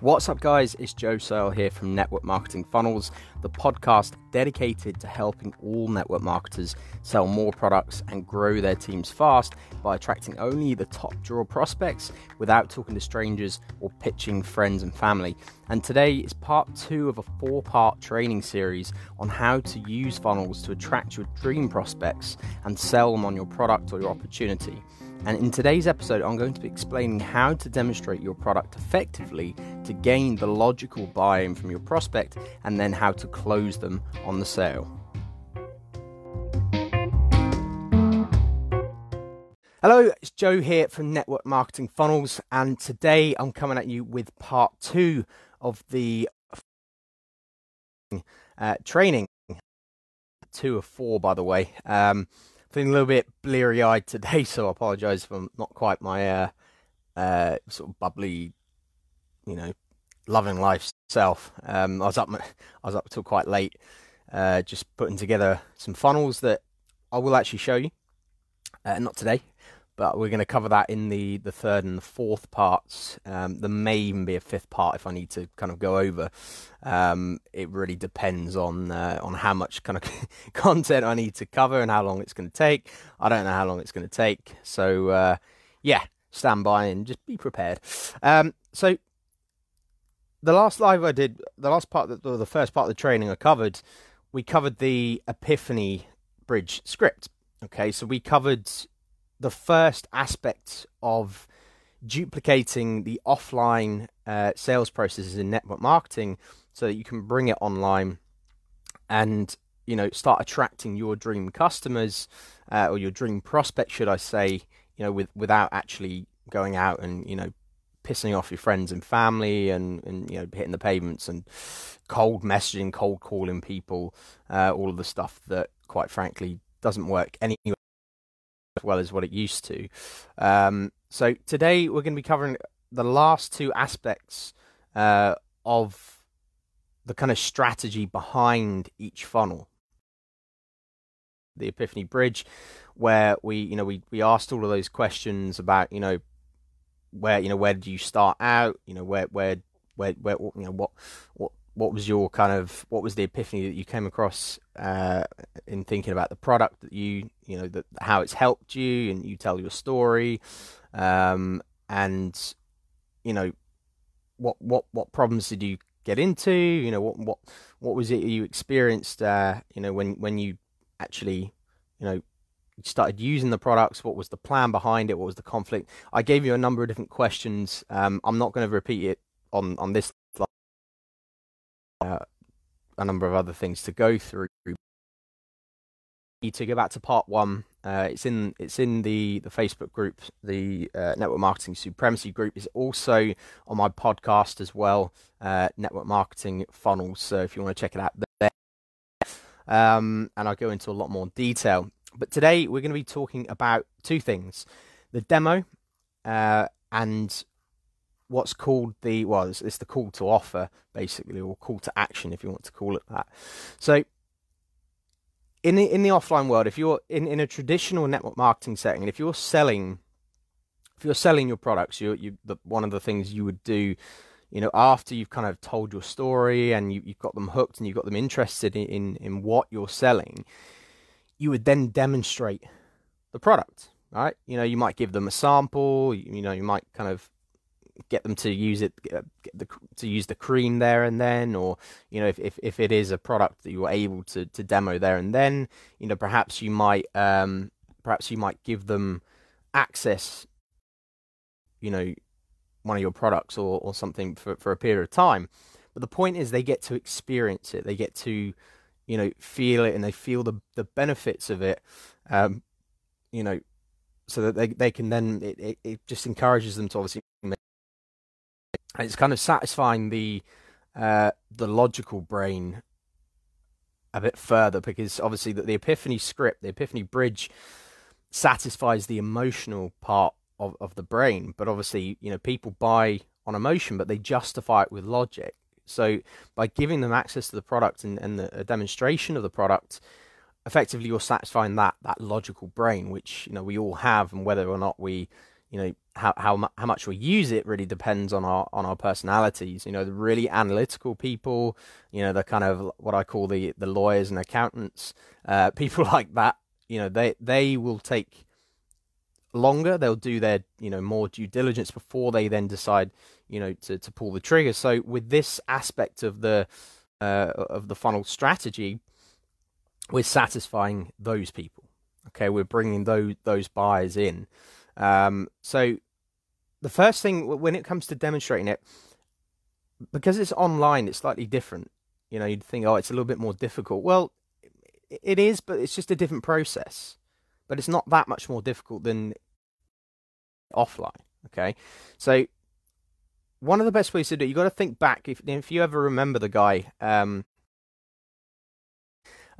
What's up, guys? It's Joe Sale here from Network Marketing Funnels, the podcast dedicated to helping all network marketers sell more products and grow their teams fast by attracting only the top draw prospects without talking to strangers or pitching friends and family. And today is part 2 of a 4-part training series on how to use funnels to attract your dream prospects and sell them on your product or your opportunity. And in today's episode, I'm going to be explaining how to demonstrate your product effectively to gain the logical buy-in from your prospect and then how to close them on the sale. Hello, it's Joe here from Network Marketing Funnels, and today I'm coming at you with part 2 of the training. 2 of 4, by the way. Feeling a little bit bleary-eyed today, so I apologise if I'm not quite my sort of bubbly, loving life self. I was up till quite late, just putting together some funnels that I will actually show you. Not today, but we're going to cover that in the 3rd and the 4th parts. There may even be a 5th part if I need to kind of go over. It really depends on how much kind of content I need to cover and how long it's going to take. I don't know how long it's going to take, so yeah, stand by and just be prepared. So the last live I did, the last part, the first part of the training I covered, we covered the Epiphany Bridge script. Okay, so we covered the first aspect of duplicating the offline sales processes in network marketing so that you can bring it online and, start attracting your dream customers or your dream prospect, should I say, without actually going out and, pissing off your friends and family and hitting the pavements and cold messaging, cold calling people, all of the stuff that, quite frankly, doesn't work anywhere as well as what it used to. So today we're going to be covering the last 2 aspects of the kind of strategy behind each funnel. The Epiphany Bridge, where we asked all of those questions about where do you start out, what was your kind of, what was the epiphany that you came across in thinking about the product that how it's helped you, and you tell your story, and what problems did you get into, what was it you experienced, when you actually started using the products, what was the plan behind it, what was the conflict. I gave you a number of different questions. I'm not going to repeat it on this slide. A number of other things to go through. You need to go back to part 1. It's in the Facebook group, the Network Marketing Supremacy group. Is also on my podcast as well, Network Marketing Funnels. So if you want to check it out there, and I'll go into a lot more detail. But today we're going to be talking about 2 things: the demo and what's called it's the call to offer, basically, or call to action, if you want to call it that. So in the offline world, if you're in a traditional network marketing setting, and if you're selling your products, one of the things you would do, after you've kind of told your story and you've got them hooked and you've got them interested in what you're selling, you would then demonstrate the product, right? You might give them a sample, you might kind of get them to use it, to use the cream there and then, or if it is a product that you are able to demo there and then, perhaps you might give them access, one of your products or something for a period of time. But the point is, they get to experience it, they get to feel it, and they feel the benefits of it, so that they can then, it just encourages them to obviously. It's kind of satisfying the logical brain a bit further, because obviously the epiphany script, the Epiphany Bridge, satisfies the emotional part of the brain. But obviously, people buy on emotion, but they justify it with logic. So by giving them access to the product and a demonstration of the product, effectively you're satisfying that logical brain, which we all have, and whether or not we you know, how much we use it really depends on our personalities. You know, the really analytical people, you know, the kind of what I call the lawyers and accountants, people like that, you know, they will take longer. They'll do their, you know, more due diligence before they then decide, you know, to pull the trigger. So with this aspect of the funnel strategy, we're satisfying those people. Okay, we're bringing those buyers in. So the first thing when it comes to demonstrating it, because it's online, it's slightly different. You know, you'd think, oh, it's a little bit more difficult. Well, it is, but it's just a different process. But it's not that much more difficult than offline. Okay, so one of the best ways to do it, you've got to think back. If you ever remember the guy,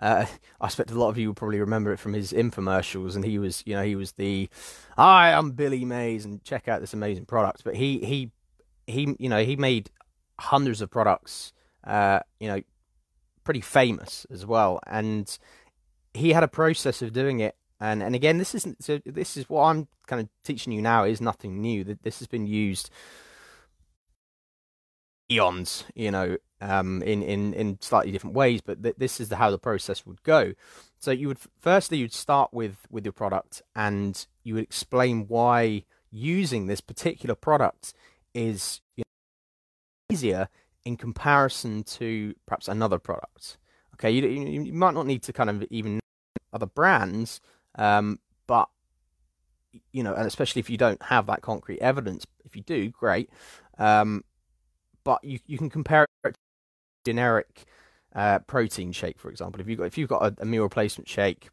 I expect a lot of you will probably remember it from his infomercials, and he was, you know, he was the, "Hi, I'm Billy Mays, and check out this amazing product." But he, you know, he made hundreds of products, you know, pretty famous as well, and he had a process of doing it. And again, this isn't, so this is what I'm kind of teaching you now is nothing new. That this has been used eons, you know, in slightly different ways, but this is how the process would go. So you would, firstly, you'd start with your product, and you would explain why using this particular product is, you know, easier in comparison to perhaps another product. Okay, you might not need to kind of even know other brands, but you know, and especially if you don't have that concrete evidence. If you do, great. But you can compare it to a generic protein shake, for example. If you've got a meal replacement shake,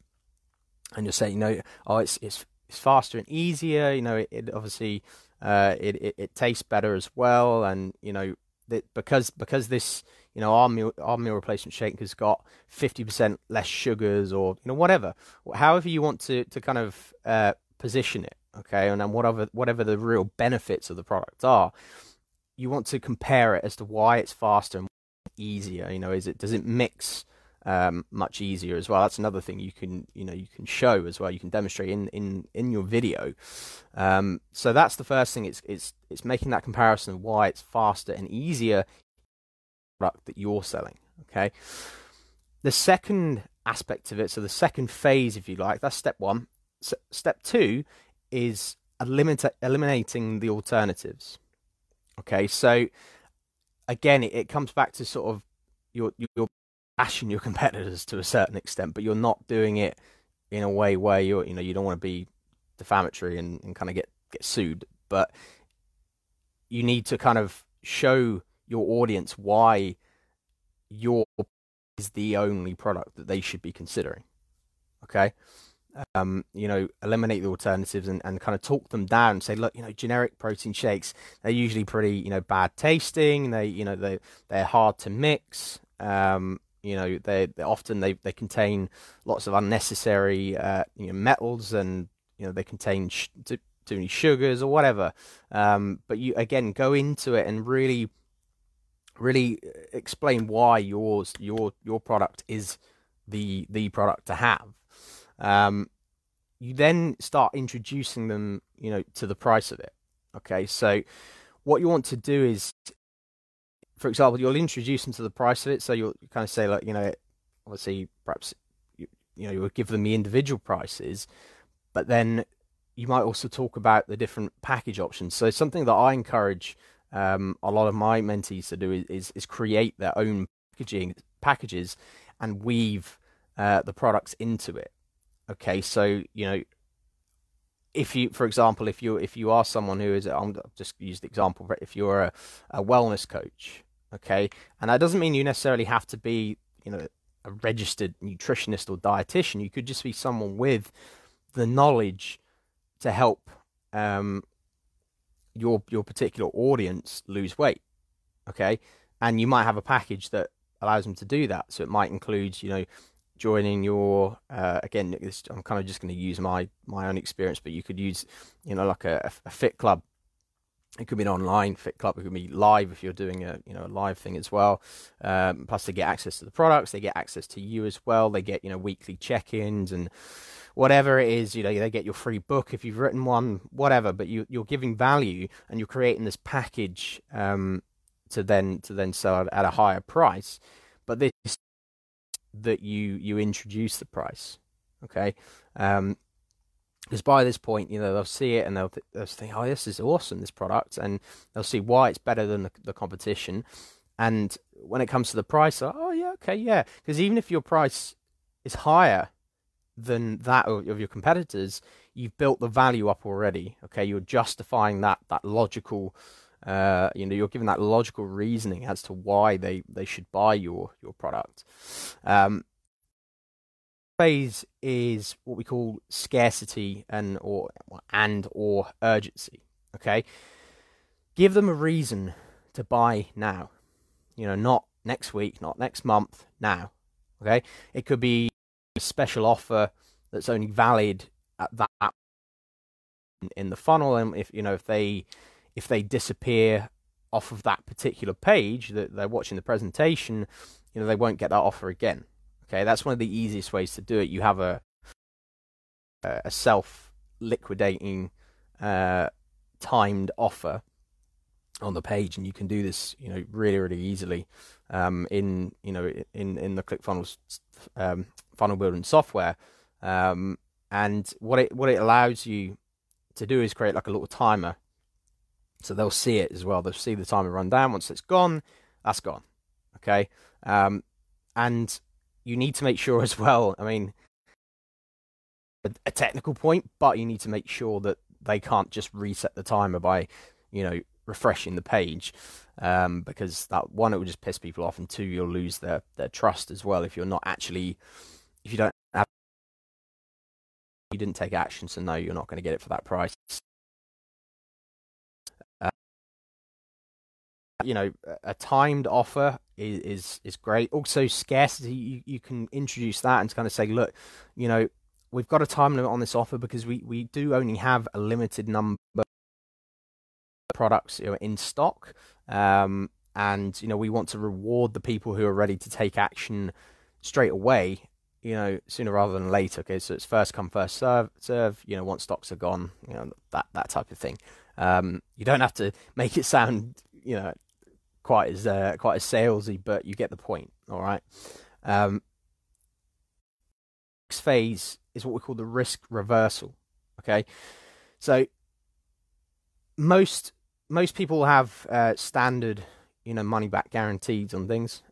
and you're saying, no, oh, it's faster and easier. You know, it obviously it tastes better as well, and you know that because this, you know, our meal replacement shake has got 50% less sugars, or you know, whatever, however you want to kind of position it. Okay, and then whatever the real benefits of the product are. You want to compare it as to why it's faster and easier. You know, does it mix much easier as well? That's another thing you can show as well. You can demonstrate in your video. So that's the first thing. It's making that comparison of why it's faster and easier product that you're selling. Okay. The second aspect of it, so the second phase, if you like, that's step one. So step two is eliminating the alternatives. Okay, so again, it comes back to sort of your bashing your competitors to a certain extent, but you're not doing it in a way where you know, you don't want to be defamatory and kind of get sued, but you need to kind of show your audience why your is the only product that they should be considering. Okay, you know, eliminate the alternatives and kind of talk them down and say, look, you know, generic protein shakes, they're usually pretty, you know, bad tasting. They, you know, they're hard to mix. You know, they often contain lots of unnecessary, you know, metals, and, you know, they contain too many sugars or whatever. But you, again, go into it and really, really explain why your product is the product to have. You then start introducing them, you know, to the price of it. Okay, so what you want to do is, for example, you'll introduce them to the price of it. So you'll kind of say, like, you know, obviously, perhaps, you know, you'll give them the individual prices, but then you might also talk about the different package options. So something that I encourage a lot of my mentees to do is create their own packages and weave the products into it. Okay, so, you know, if you, for example, if you are someone who is, I'll just use the example, but if you're a wellness coach, okay, and that doesn't mean you necessarily have to be, you know, a registered nutritionist or dietitian. You could just be someone with the knowledge to help your particular audience lose weight, okay, and you might have a package that allows them to do that. So it might include, you know, joining your again, I'm kind of just going to use my own experience, but you could use, you know, like a fit club It could be an online fit club. It could be live if you're doing a a live thing as well. Plus, they get access to the products. They get access to you as well. They get weekly check-ins and whatever it is. They get your free book if you've written one, whatever. But you're giving value and you're creating this package to then sell at a higher price. But this that you introduce the price, okay? Because by this point, they'll see it and they'll think, oh, this is awesome, this product. And they'll see why it's better than the competition. And when it comes to the price, oh, yeah, okay, yeah. Because even if your price is higher than that of your competitors, you've built the value up already, okay? You're justifying that logical, you're giving that logical reasoning as to why they should buy your product. Phase is what we call scarcity and or urgency. Okay, give them a reason to buy now. Not next week, not next month, now. Okay, it could be a special offer that's only valid at that in the funnel, and if they disappear off of that particular page that they're watching the presentation, they won't get that offer again. Okay, that's one of the easiest ways to do it. You have a self-liquidating timed offer on the page, and you can do this, really, really easily in the ClickFunnels funnel building software. And what it allows you to do is create like a little timer, so they'll see it as well. They'll see the timer run down. Once it's gone, that's gone. Okay, and you need to make sure as well, a technical point, but you need to make sure that they can't just reset the timer by, refreshing the page, because that, one, it will just piss people off, and two, you'll lose their trust as well if you're not actually, you didn't take action, so no, you're not going to get it for that price. A timed offer is great. Also, scarcity, you can introduce that and kind of say, look, we've got a time limit on this offer because we do only have a limited number of products in stock, and we want to reward the people who are ready to take action straight away, sooner rather than later. Okay, so it's first come, first serve, once stocks are gone, that type of thing. You don't have to make it sound quite as salesy, but you get the point. All right. Next phase is what we call the risk reversal. Okay, so most people have standard, money back guarantees on things.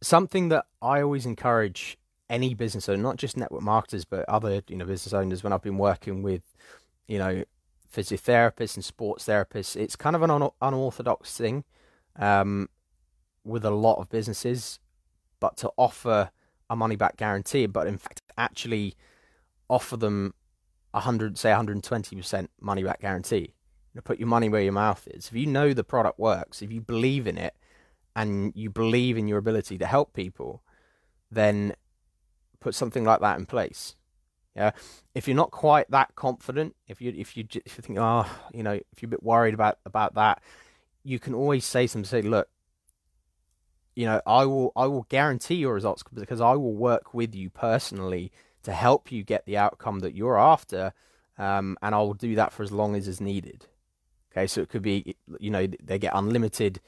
Something that I always encourage any business owner, not just network marketers, but other business owners, when I've been working with physiotherapists and sports therapists, it's kind of an unorthodox thing with a lot of businesses, but to offer a money-back guarantee, but in fact actually offer them 120% money-back guarantee. Put your money where your mouth is. If you know the product works, if you believe in it, and you believe in your ability to help people, then put something like that in place. Yeah, if you're not quite that confident, if you think, oh, if you're a bit worried about that, you can always say something. Say, look, I will guarantee your results, because I will work with you personally to help you get the outcome that you're after, and I will do that for as long as is needed. Okay, so it could be, they get unlimited,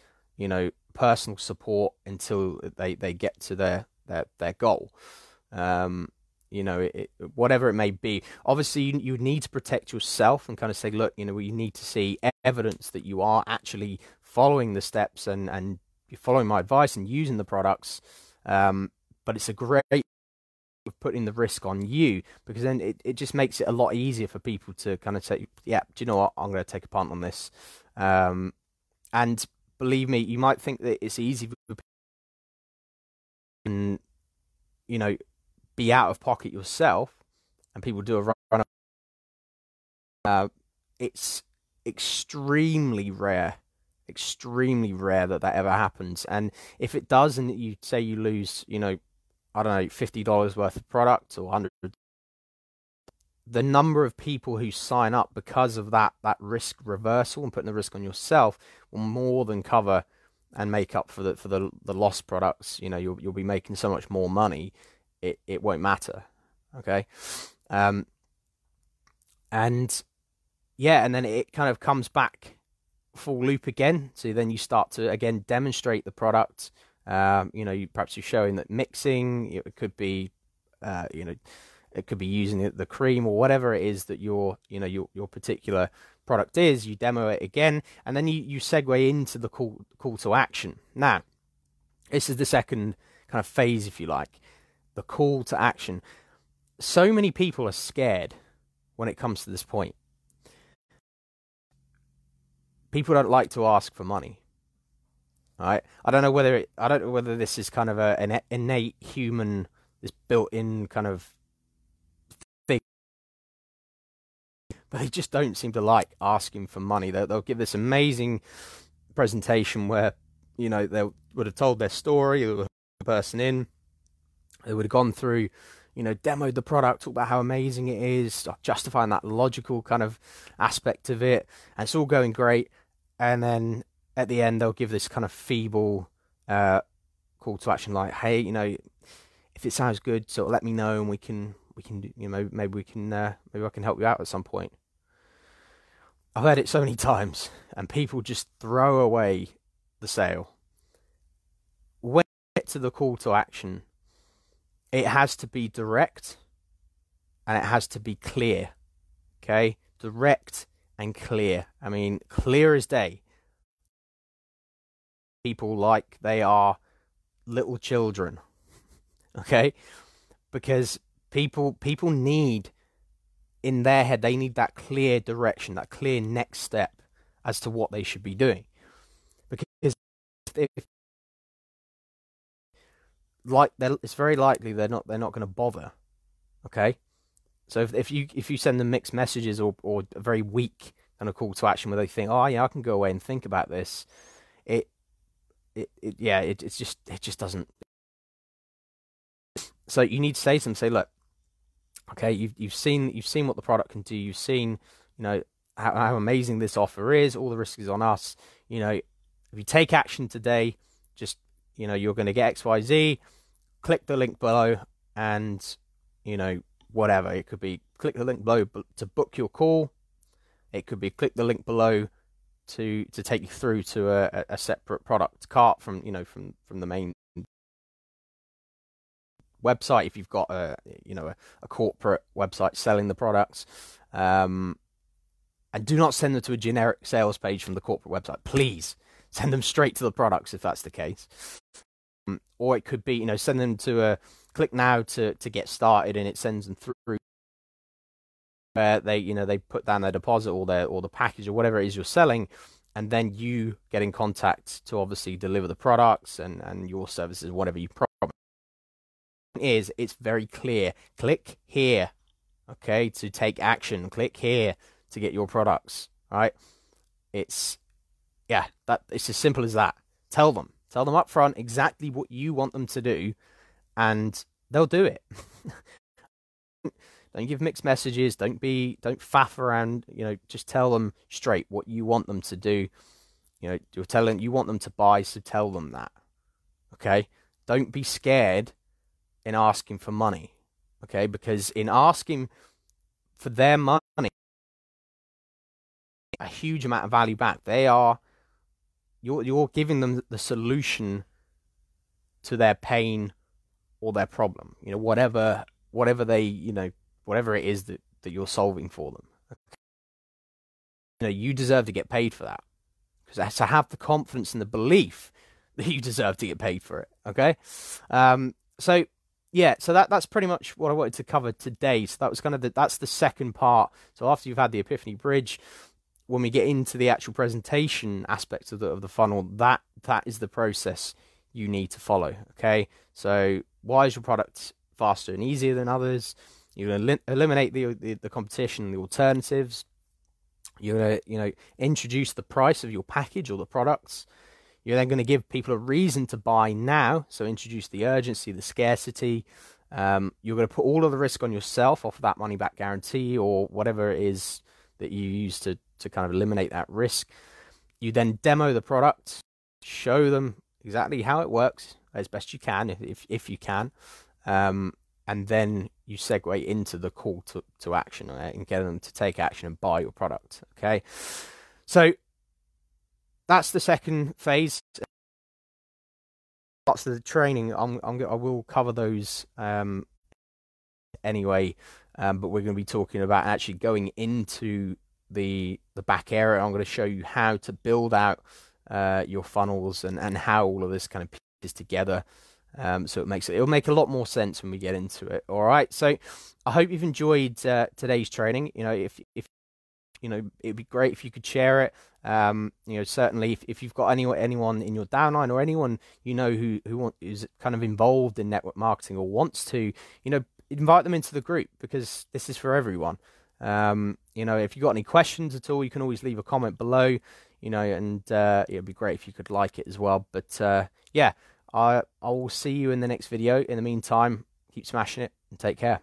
personal support until they get to their goal. Whatever it may be. Obviously, you need to protect yourself and kind of say, look, you need to see evidence that you are actually following the steps and following my advice and using the products. But it's a great way of putting the risk on you, because then it just makes it a lot easier for people to kind of say, yeah, do you know what? I'm going to take a punt on this. And believe me, you might think that it's easy for people and, be out of pocket yourself, and people do a run. It's extremely rare that ever happens. And if it does, and you say you lose, I don't know, $50 worth of product or $100, the number of people who sign up because of that risk reversal and putting the risk on yourself will more than cover and make up for the lost products. You know, you'll be making so much more money, it won't matter. Okay, and yeah, and then it kind of comes back full loop again. So then you start to again demonstrate the product. You know, perhaps you're showing that mixing. It could be, you know, it could be using the cream or whatever it is that your particular product is. You demo it again, and then you segue into the call to action. Now, this is the second kind of phase, if you like, the call to action. So many people are scared when it comes to this point. People don't like to ask for money. All right, I don't know whether this is kind of an innate human, this built-in kind of thing, but they just don't seem to like asking for money. They'll give this amazing presentation where, you know, they would have told their story, they would have the person in, they would have gone through, you know, demoed the product, talk about how amazing it is, justifying that logical kind of aspect of it, and it's all going great. And then at the end, they'll give this kind of feeble call to action, like, "Hey, you know, if it sounds good, sort of let me know, and we can, you know, maybe I can help you out at some point." I've heard it so many times, and people just throw away the sale. When you get to the call to action, it has to be direct and it has to be clear. Okay, direct and clear. I mean, clear as day. People like they are little children. Okay, because people need, in their head, they need that clear direction, that clear next step as to what they should be doing. Because if like, it's very likely they're not going to bother. Okay, so if you send them mixed messages or a very weak kind of call to action where they think, "Oh yeah, I can go away and think about this," it just doesn't. So you need to say to them, say, "Look, okay, you've seen what the product can do. You've seen, you know, how amazing this offer is. All the risk is on us. You know, if you take action today, just, you know, you're going to get XYZ. Click the link below and, you know, whatever. It could be click the link below to book your call. It could be click the link below to take you through to a separate product cart from, you know, from the main website if you've got a, you know, a corporate website selling the products." And do not send them to a generic sales page from the corporate website. Please send them straight to the products if that's the case. Or it could be, you know, send them to a click now to get started, and it sends them through where they, you know, they put down their deposit or the package or whatever it is you're selling, and then you get in contact to obviously deliver the products and your services, whatever you promise. Is it's very clear. Click here, okay, to take action. Click here to get your products. All right, it's, yeah, that it's as simple as that. Tell them up front exactly what you want them to do, and they'll do it. Don't give mixed messages. Don't faff around. You know, just tell them straight what you want them to do. You know, you're telling you want them to buy, so tell them that. Okay, don't be scared in asking for money. Okay, because in asking for their money, a huge amount of value back. They are. You're giving them the solution to their pain or their problem, you know, whatever they, you know, whatever it is that you're solving for them. Okay. You know, you deserve to get paid for that, because that's to have the confidence and the belief that you deserve to get paid for it. Okay, so yeah, so that's pretty much what I wanted to cover today. So that was kind of that's the second part. So after you've had the Epiphany Bridge, when we get into the actual presentation aspects of the funnel, that is the process you need to follow. Okay, so why is your product faster and easier than others? You're gonna eliminate the competition, the alternatives. You're gonna, you know, introduce the price of your package or the products. You're then going to give people a reason to buy now, so introduce the urgency, the scarcity, You're going to put all of the risk on yourself off that money back guarantee or whatever it is that you use to kind of eliminate that risk. You then demo the product, show them exactly how it works as best you can, if you can, and then you segue into the call to action, right, and get them to take action and buy your product. Okay, so that's the second phase. Parts of the training, I will cover those anyway, but we're going to be talking about actually going into the back area. I'm going to show you how to build out your funnels and how all of this kind of pieces together. So it'll make a lot more sense when we get into it. All right. So I hope you've enjoyed today's training. You know, if you know, it'd be great if you could share it. You know, certainly if you've got anyone in your downline or anyone you know who is kind of involved in network marketing or wants to, you know, invite them into the group, because this is for everyone. You know, if you've got any questions at all, you can always leave a comment below, you know, and it'd be great if you could like it as well. But yeah, I will see you in the next video. In the meantime, keep smashing it and take care.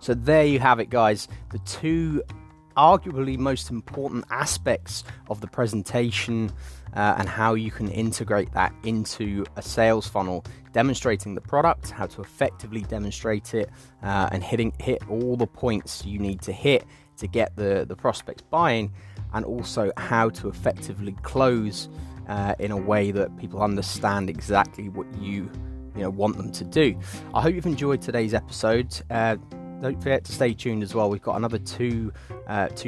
So there you have it, guys, the two arguably most important aspects of the presentation and how you can integrate that into a sales funnel, demonstrating the product, how to effectively demonstrate it, and hit all the points you need to hit to get the prospects buying, and also how to effectively close in a way that people understand exactly what you want them to do. I hope you've enjoyed today's episode. Don't forget to stay tuned as well. We've got another two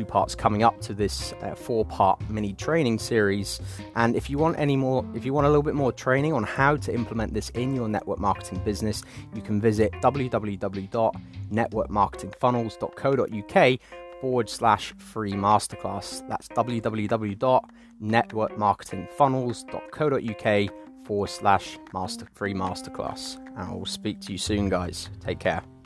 parts coming up to this four-part mini training series. And if you want a little bit more training on how to implement this in your network marketing business, you can visit www.networkmarketingfunnels.co.uk/free masterclass. That's www.networkmarketingfunnels.co.uk/free masterclass. And I will speak to you soon, guys. Take care.